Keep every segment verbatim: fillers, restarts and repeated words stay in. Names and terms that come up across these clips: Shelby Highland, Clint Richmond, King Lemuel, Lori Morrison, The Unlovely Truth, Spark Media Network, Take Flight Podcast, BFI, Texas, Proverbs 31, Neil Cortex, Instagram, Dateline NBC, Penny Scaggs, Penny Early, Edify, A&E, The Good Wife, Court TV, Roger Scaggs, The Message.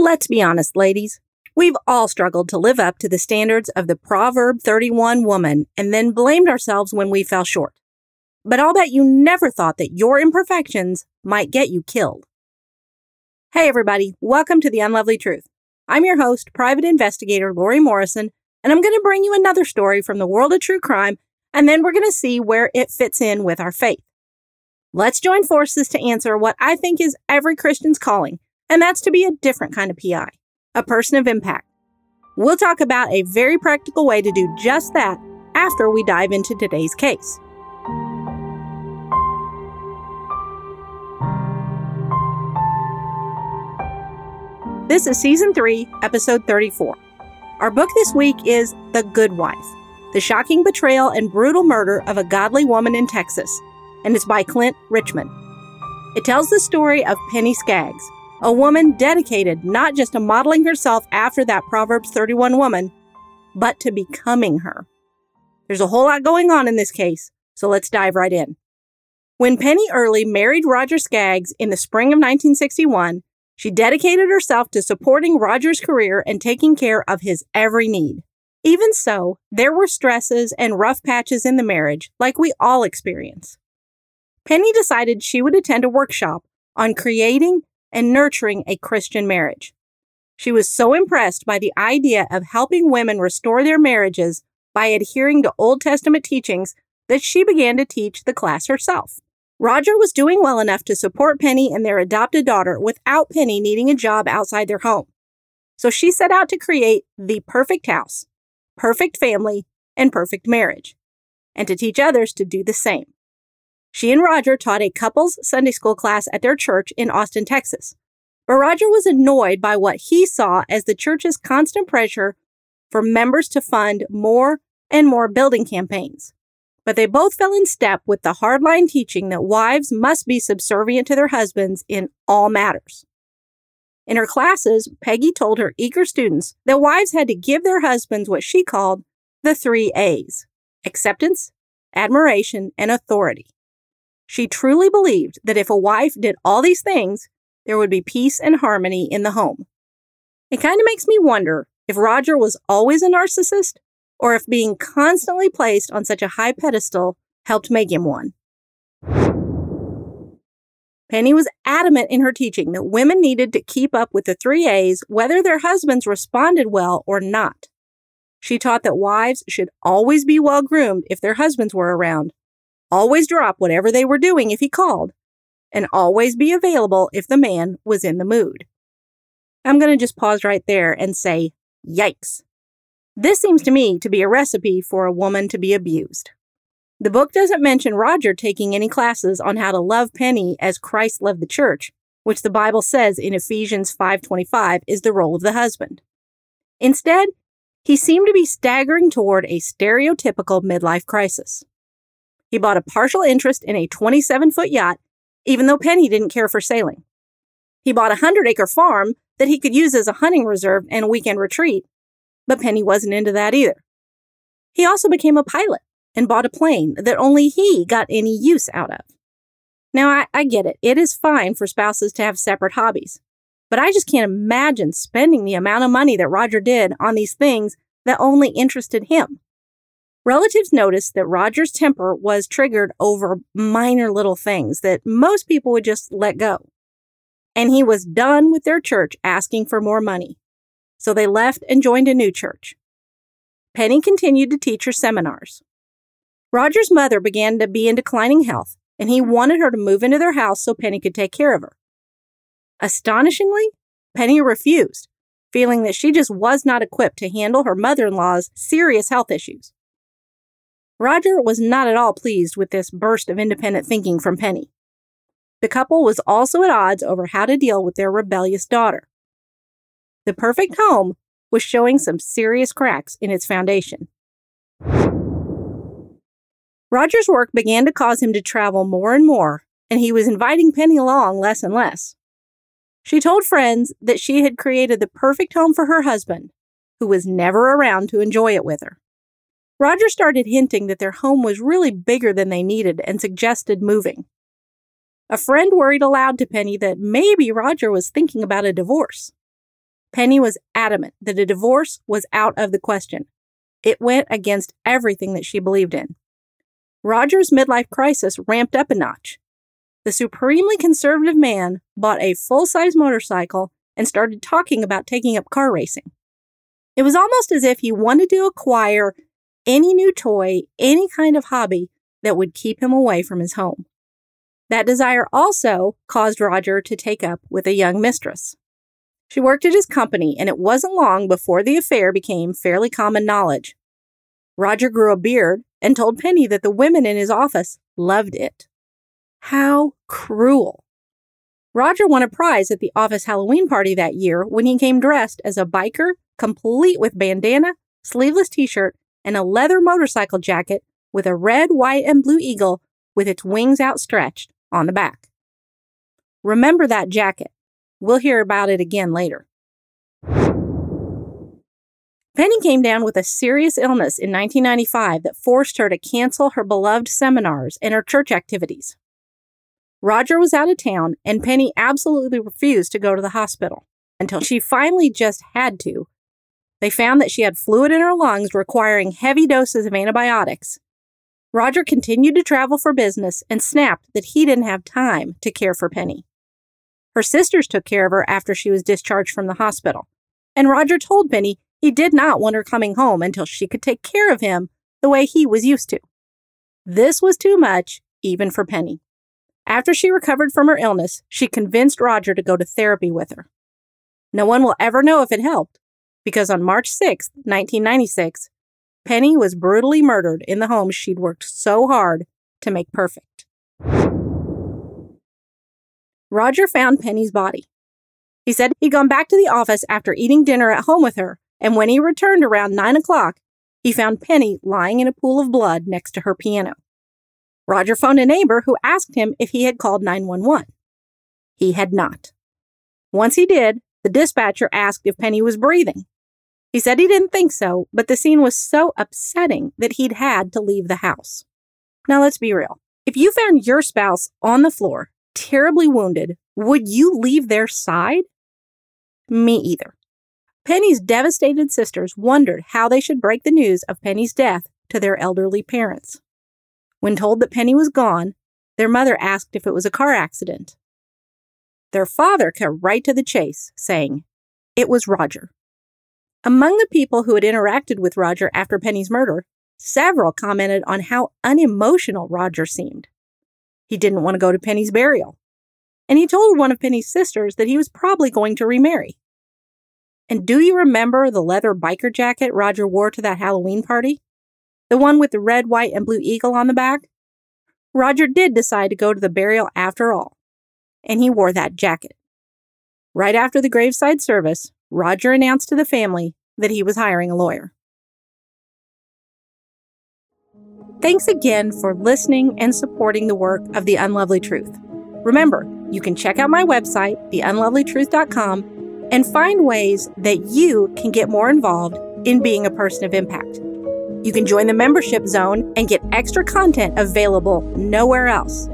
Let's be honest, ladies. We've all struggled to live up to the standards of the Proverb thirty-one woman and then blamed ourselves when we fell short. But I'll bet you never thought that your imperfections might get you killed. Hey everybody, welcome to The Unlovely Truth. I'm your host, private investigator Lori Morrison, and I'm going to bring you another story from the world of true crime, and then we're going to see where it fits in with our faith. Let's join forces to answer what I think is every Christian's calling, and that's to be a different kind of P I. A person of impact. We'll talk about a very practical way to do just that after we dive into today's case. This is Season three, Episode thirty-four. Our book this week is The Good Wife, the shocking betrayal and brutal murder of a godly woman in Texas, and it's by Clint Richmond. It tells the story of Penny Scaggs, a woman dedicated not just to modeling herself after that Proverbs thirty-one woman, but to becoming her. There's a whole lot going on in this case, so let's dive right in. When Penny Early married Roger Scaggs in the spring of nineteen sixty-one, she dedicated herself to supporting Roger's career and taking care of his every need. Even so, there were stresses and rough patches in the marriage, like we all experience. Penny decided she would attend a workshop on creating and nurturing a Christian marriage. She was so impressed by the idea of helping women restore their marriages by adhering to Old Testament teachings that she began to teach the class herself. Roger was doing well enough to support Penny and their adopted daughter without Penny needing a job outside their home. So she set out to create the perfect house, perfect family, and perfect marriage, and to teach others to do the same. She and Roger taught a couples Sunday school class at their church in Austin, Texas. But Roger was annoyed by what he saw as the church's constant pressure for members to fund more and more building campaigns. But they both fell in step with the hardline teaching that wives must be subservient to their husbands in all matters. In her classes, Peggy told her eager students that wives had to give their husbands what she called the three A's: acceptance, admiration, and authority. She truly believed that if a wife did all these things, there would be peace and harmony in the home. It kind of makes me wonder if Roger was always a narcissist or if being constantly placed on such a high pedestal helped make him one. Penny was adamant in her teaching that women needed to keep up with the three A's whether their husbands responded well or not. She taught that wives should always be well-groomed if their husbands were around, always drop whatever they were doing if he called, and always be available if the man was in the mood. I'm going to just pause right there and say, yikes. This seems to me to be a recipe for a woman to be abused. The book doesn't mention Roger taking any classes on how to love Penny as Christ loved the church, which the Bible says in Ephesians five twenty-five is the role of the husband. Instead, he seemed to be staggering toward a stereotypical midlife crisis. He bought a partial interest in a twenty-seven-foot yacht, even though Penny didn't care for sailing. He bought a hundred-acre farm that he could use as a hunting reserve and a weekend retreat, but Penny wasn't into that either. He also became a pilot and bought a plane that only he got any use out of. Now, I, I get it. It is fine for spouses to have separate hobbies, but I just can't imagine spending the amount of money that Roger did on these things that only interested him. Relatives noticed that Roger's temper was triggered over minor little things that most people would just let go. And he was done with their church asking for more money. So they left and joined a new church. Penny continued to teach her seminars. Roger's mother began to be in declining health, and he wanted her to move into their house so Penny could take care of her. Astonishingly, Penny refused, feeling that she just was not equipped to handle her mother-in-law's serious health issues. Roger was not at all pleased with this burst of independent thinking from Penny. The couple was also at odds over how to deal with their rebellious daughter. The perfect home was showing some serious cracks in its foundation. Roger's work began to cause him to travel more and more, and he was inviting Penny along less and less. She told friends that she had created the perfect home for her husband, who was never around to enjoy it with her. Roger started hinting that their home was really bigger than they needed and suggested moving. A friend worried aloud to Penny that maybe Roger was thinking about a divorce. Penny was adamant that a divorce was out of the question. It went against everything that she believed in. Roger's midlife crisis ramped up a notch. The supremely conservative man bought a full-size motorcycle and started talking about taking up car racing. It was almost as if he wanted to acquire any new toy, any kind of hobby that would keep him away from his home. That desire also caused Roger to take up with a young mistress. She worked at his company, and it wasn't long before the affair became fairly common knowledge. Roger grew a beard and told Penny that the women in his office loved it. How cruel. Roger won a prize at the office Halloween party that year when he came dressed as a biker, complete with bandana, sleeveless t-shirt, and a leather motorcycle jacket with a red, white, and blue eagle with its wings outstretched on the back. Remember that jacket. We'll hear about it again later. Penny came down with a serious illness in nineteen ninety-five that forced her to cancel her beloved seminars and her church activities. Roger was out of town, and Penny absolutely refused to go to the hospital until she finally just had to. They found that she had fluid in her lungs requiring heavy doses of antibiotics. Roger continued to travel for business and snapped that he didn't have time to care for Penny. Her sisters took care of her after she was discharged from the hospital, and Roger told Penny he did not want her coming home until she could take care of him the way he was used to. This was too much, even for Penny. After she recovered from her illness, she convinced Roger to go to therapy with her. No one will ever know if it helped, because on March sixth, nineteen ninety-six, Penny was brutally murdered in the home she'd worked so hard to make perfect. Roger found Penny's body. He said he'd gone back to the office after eating dinner at home with her, and when he returned around nine o'clock, he found Penny lying in a pool of blood next to her piano. Roger phoned a neighbor who asked him if he had called nine one one. He had not. Once he did, the dispatcher asked if Penny was breathing. He said he didn't think so, but the scene was so upsetting that he'd had to leave the house. Now let's be real. If you found your spouse on the floor, terribly wounded, would you leave their side? Me either. Penny's devastated sisters wondered how they should break the news of Penny's death to their elderly parents. When told that Penny was gone, their mother asked if it was a car accident. Their father cut right to the chase, saying, "It was Roger." Among the people who had interacted with Roger after Penny's murder, several commented on how unemotional Roger seemed. He didn't want to go to Penny's burial. And he told one of Penny's sisters that he was probably going to remarry. And do you remember the leather biker jacket Roger wore to that Halloween party? The one with the red, white, and blue eagle on the back? Roger did decide to go to the burial after all, and he wore that jacket. Right after the graveside service, Roger announced to the family that he was hiring a lawyer. Thanks again for listening and supporting the work of The Unlovely Truth. Remember, you can check out my website, the unlovely truth dot com, and find ways that you can get more involved in being a person of impact. You can join the membership zone and get extra content available nowhere else.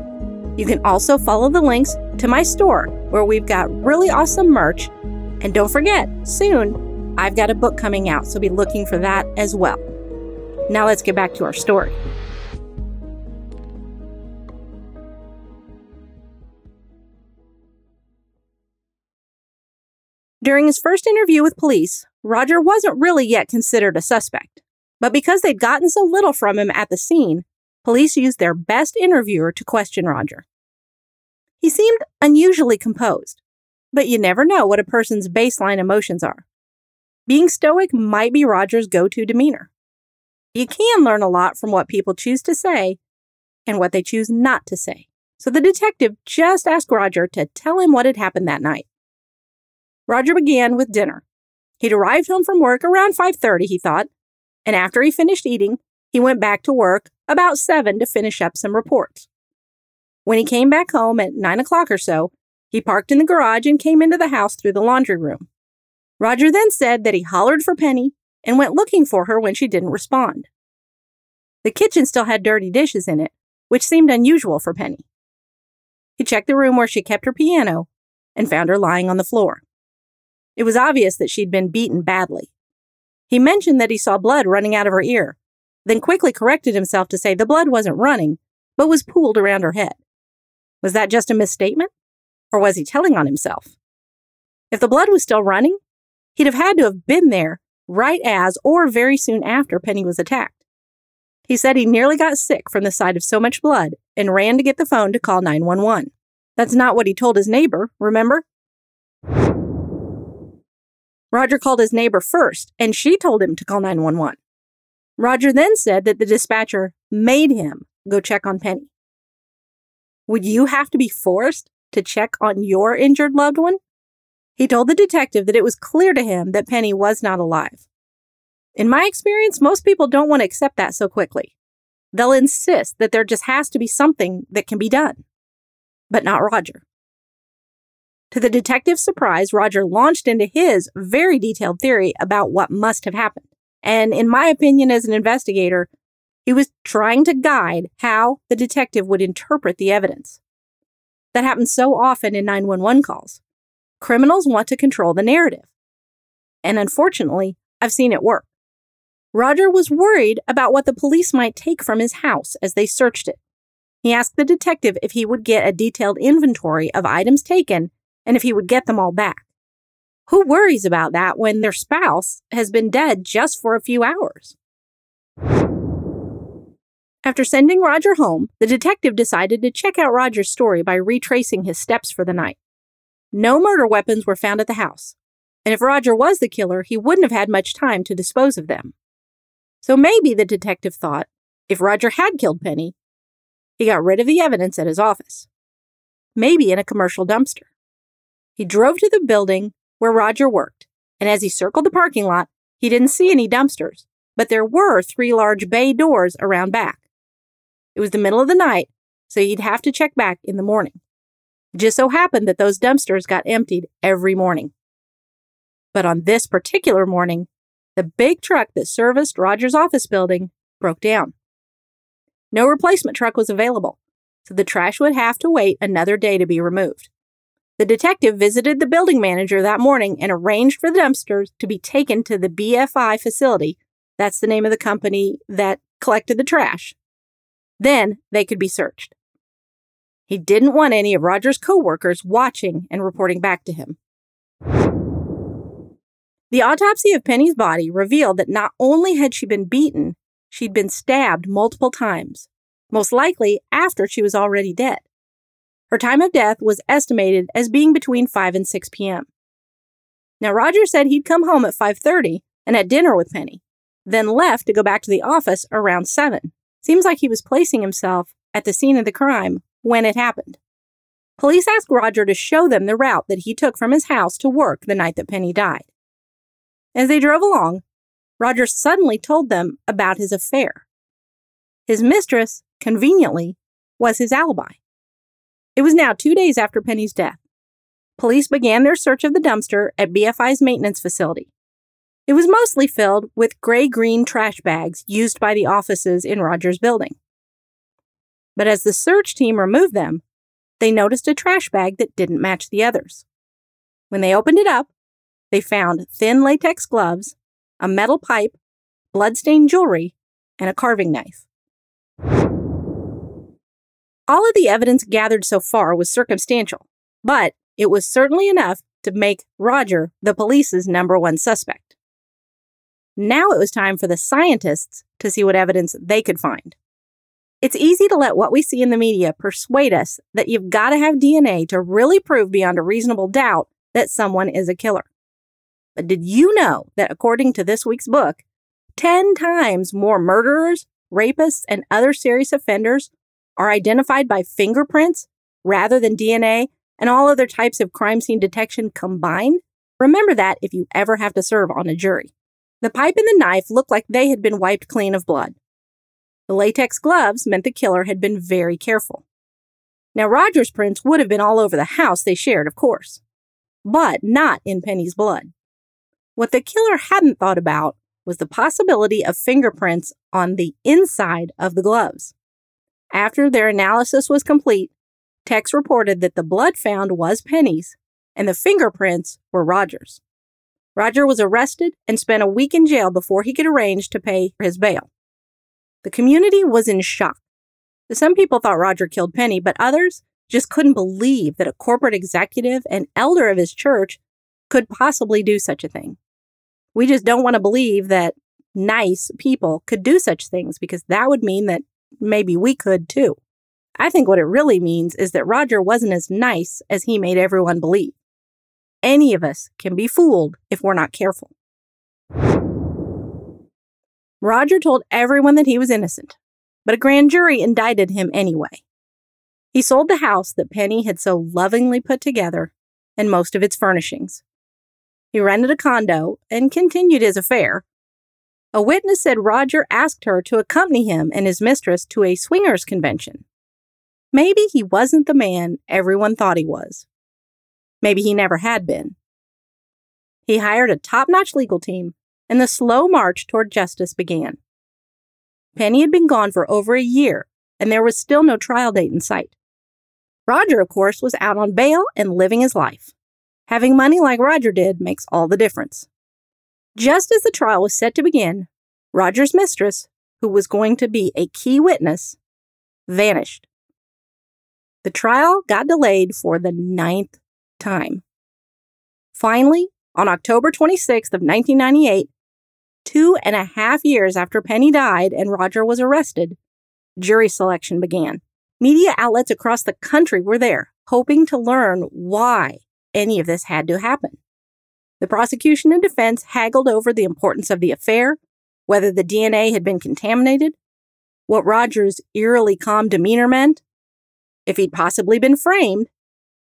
You can also follow the links to my store, where we've got really awesome merch. And don't forget, soon, I've got a book coming out, so be looking for that as well. Now let's get back to our story. During his first interview with police, Roger wasn't really yet considered a suspect. But because they'd gotten so little from him at the scene, police used their best interviewer to question Roger. He seemed unusually composed, but you never know what a person's baseline emotions are. Being stoic might be Roger's go-to demeanor. You can learn a lot from what people choose to say and what they choose not to say. So the detective just asked Roger to tell him what had happened that night. Roger began with dinner. He'd arrived home from work around five thirty, he thought, and after he finished eating, he went back to work about seven to finish up some reports. When he came back home at nine o'clock or so, he parked in the garage and came into the house through the laundry room. Roger then said that he hollered for Penny and went looking for her when she didn't respond. The kitchen still had dirty dishes in it, which seemed unusual for Penny. He checked the room where she kept her piano and found her lying on the floor. It was obvious that she'd been beaten badly. He mentioned that he saw blood running out of her ear, then quickly corrected himself to say the blood wasn't running, but was pooled around her head. Was that just a misstatement? Or was he telling on himself? If the blood was still running, he'd have had to have been there right as or very soon after Penny was attacked. He said he nearly got sick from the sight of so much blood and ran to get the phone to call nine one one. That's not what he told his neighbor, remember? Roger called his neighbor first, and she told him to call nine one one. Roger then said that the dispatcher made him go check on Penny. Would you have to be forced to check on your injured loved one? He told the detective that it was clear to him that Penny was not alive. In my experience, most people don't want to accept that so quickly. They'll insist that there just has to be something that can be done. But not Roger. To the detective's surprise, Roger launched into his very detailed theory about what must have happened. And in my opinion as an investigator, he was trying to guide how the detective would interpret the evidence. That happens so often in nine one one calls. Criminals want to control the narrative. And unfortunately, I've seen it work. Roger was worried about what the police might take from his house as they searched it. He asked the detective if he would get a detailed inventory of items taken and if he would get them all back. Who worries about that when their spouse has been dead just for a few hours? After sending Roger home, the detective decided to check out Roger's story by retracing his steps for the night. No murder weapons were found at the house, and if Roger was the killer, he wouldn't have had much time to dispose of them. So maybe, the detective thought, if Roger had killed Penny, he got rid of the evidence at his office. Maybe in a commercial dumpster. He drove to the building where Roger worked, and as he circled the parking lot, he didn't see any dumpsters, but there were three large bay doors around back. It was the middle of the night, so he'd have to check back in the morning. It just so happened that those dumpsters got emptied every morning. But on this particular morning, the big truck that serviced Roger's office building broke down. No replacement truck was available, so the trash would have to wait another day to be removed. The detective visited the building manager that morning and arranged for the dumpsters to be taken to the B F I facility. That's the name of the company that collected the trash. Then they could be searched. He didn't want any of Roger's coworkers watching and reporting back to him. The autopsy of Penny's body revealed that not only had she been beaten, she'd been stabbed multiple times, most likely after she was already dead. Her time of death was estimated as being between five and six p.m. Now, Roger said he'd come home at five thirty and had dinner with Penny, then left to go back to the office around seven. Seems like he was placing himself at the scene of the crime when it happened. Police asked Roger to show them the route that he took from his house to work the night that Penny died. As they drove along, Roger suddenly told them about his affair. His mistress, conveniently, was his alibi. It was now two days after Penny's death. Police began their search of the dumpster at B F I's maintenance facility. It was mostly filled with gray-green trash bags used by the offices in Roger's building. But as the search team removed them, they noticed a trash bag that didn't match the others. When they opened it up, they found thin latex gloves, a metal pipe, blood-stained jewelry, and a carving knife. All of the evidence gathered so far was circumstantial, but it was certainly enough to make Roger the police's number one suspect. Now it was time for the scientists to see what evidence they could find. It's easy to let what we see in the media persuade us that you've got to have D N A to really prove beyond a reasonable doubt that someone is a killer. But did you know that according to this week's book, ten times more murderers, rapists, and other serious offenders are identified by fingerprints rather than D N A and all other types of crime scene detection combined? Remember that if you ever have to serve on a jury. The pipe and the knife looked like they had been wiped clean of blood. The latex gloves meant the killer had been very careful. Now, Roger's prints would have been all over the house they shared, of course, but not in Penny's blood. What the killer hadn't thought about was the possibility of fingerprints on the inside of the gloves. After their analysis was complete, Tex reported that the blood found was Penny's and the fingerprints were Roger's. Roger was arrested and spent a week in jail before he could arrange to pay his bail. The community was in shock. Some people thought Roger killed Penny, but others just couldn't believe that a corporate executive and elder of his church could possibly do such a thing. We just don't want to believe that nice people could do such things, because that would mean that maybe we could too. I think what it really means is that Roger wasn't as nice as he made everyone believe. Any of us can be fooled if we're not careful. Roger told everyone that he was innocent, but a grand jury indicted him anyway. He sold the house that Penny had so lovingly put together and most of its furnishings. He rented a condo and continued his affair. A witness said Roger asked her to accompany him and his mistress to a swingers convention. Maybe he wasn't the man everyone thought he was. Maybe he never had been. He hired a top-notch legal team, and the slow march toward justice began. Penny had been gone for over a year, and there was still no trial date in sight. Roger, of course, was out on bail and living his life. Having money like Roger did makes all the difference. Just as the trial was set to begin, Roger's mistress, who was going to be a key witness, vanished. The trial got delayed for the ninth time. Finally, on October twenty-sixth of nineteen ninety-eight, two and a half years after Penny died and Roger was arrested, jury selection began. Media outlets across the country were there, hoping to learn why any of this had to happen. The prosecution and defense haggled over the importance of the affair, whether the D N A had been contaminated, what Roger's eerily calm demeanor meant, if he'd possibly been framed,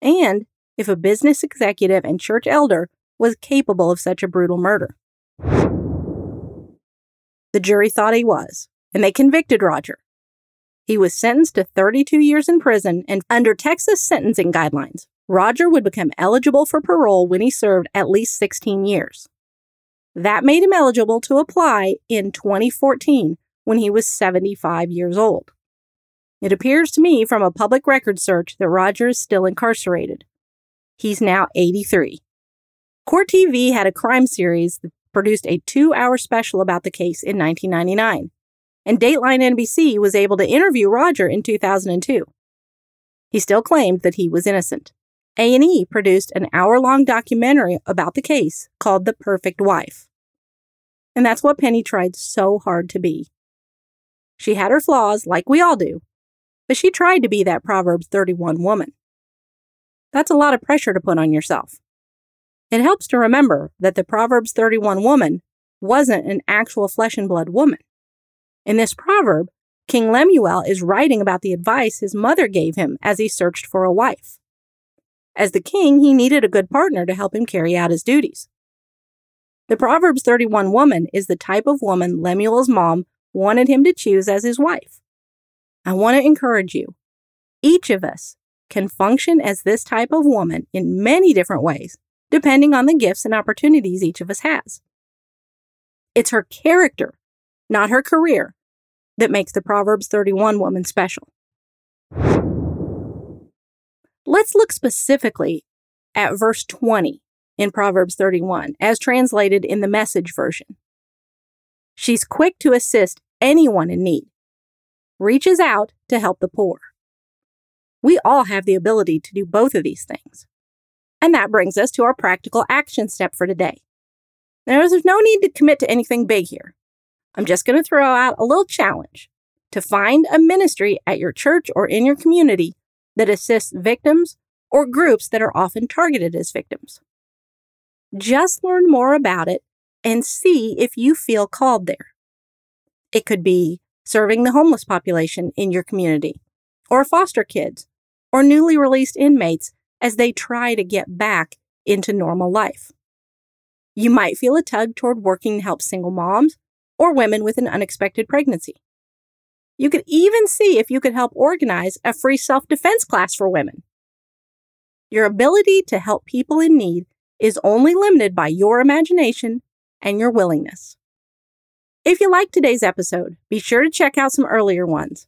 and if a business executive and church elder was capable of such a brutal murder. The jury thought he was, and they convicted Roger. He was sentenced to thirty-two years in prison, and under Texas sentencing guidelines, Roger would become eligible for parole when he served at least sixteen years. That made him eligible to apply in twenty fourteen when he was seventy-five years old. It appears to me from a public record search that Roger is still incarcerated. He's now eighty-three. Court T V had a crime series that produced a two-hour special about the case in nineteen ninety-nine, and Dateline N B C was able to interview Roger in two thousand two. He still claimed that he was innocent. A and E produced an hour-long documentary about the case called The Perfect Wife. And that's what Penny tried so hard to be. She had her flaws, like we all do, but she tried to be that Proverbs thirty-one woman. That's a lot of pressure to put on yourself. It helps to remember that the Proverbs thirty-one woman wasn't an actual flesh and blood woman. In this proverb, King Lemuel is writing about the advice his mother gave him as he searched for a wife. As the king, he needed a good partner to help him carry out his duties. The Proverbs thirty-one woman is the type of woman Lemuel's mom wanted him to choose as his wife. I want to encourage you. Each of us can function as this type of woman in many different ways, depending on the gifts and opportunities each of us has. It's her character, not her career, that makes the Proverbs thirty-one woman special. Let's look specifically at verse twenty in Proverbs thirty-one, as translated in the Message version. She's quick to assist anyone in need, reaches out to help the poor. We all have the ability to do both of these things. And that brings us to our practical action step for today. Now, there's no need to commit to anything big here. I'm just going to throw out a little challenge to find a ministry at your church or in your community that assists victims or groups that are often targeted as victims. Just learn more about it and see if you feel called there. It could be serving the homeless population in your community, or foster kids, or newly released inmates as they try to get back into normal life. You might feel a tug toward working to help single moms or women with an unexpected pregnancy. You could even see if you could help organize a free self-defense class for women. Your ability to help people in need is only limited by your imagination and your willingness. If you like today's episode, be sure to check out some earlier ones.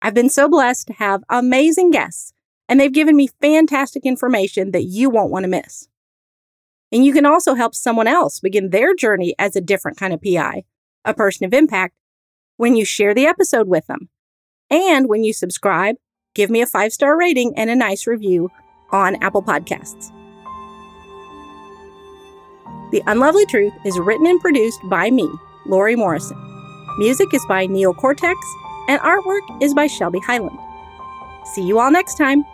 I've been so blessed to have amazing guests, and they've given me fantastic information that you won't want to miss. And you can also help someone else begin their journey as a different kind of P I, a person of impact, when you share the episode with them. And when you subscribe, give me a five-star rating and a nice review on Apple Podcasts. The Unlovely Truth is written and produced by me, Lori Morrison. Music is by Neil Cortex, and artwork is by Shelby Highland. See you all next time.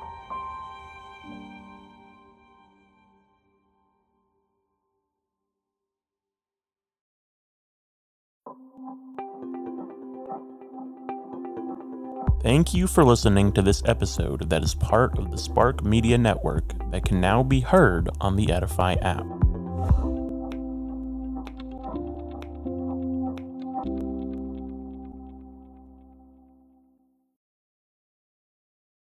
Thank you for listening to this episode that is part of the Spark Media Network that can now be heard on the Edify app.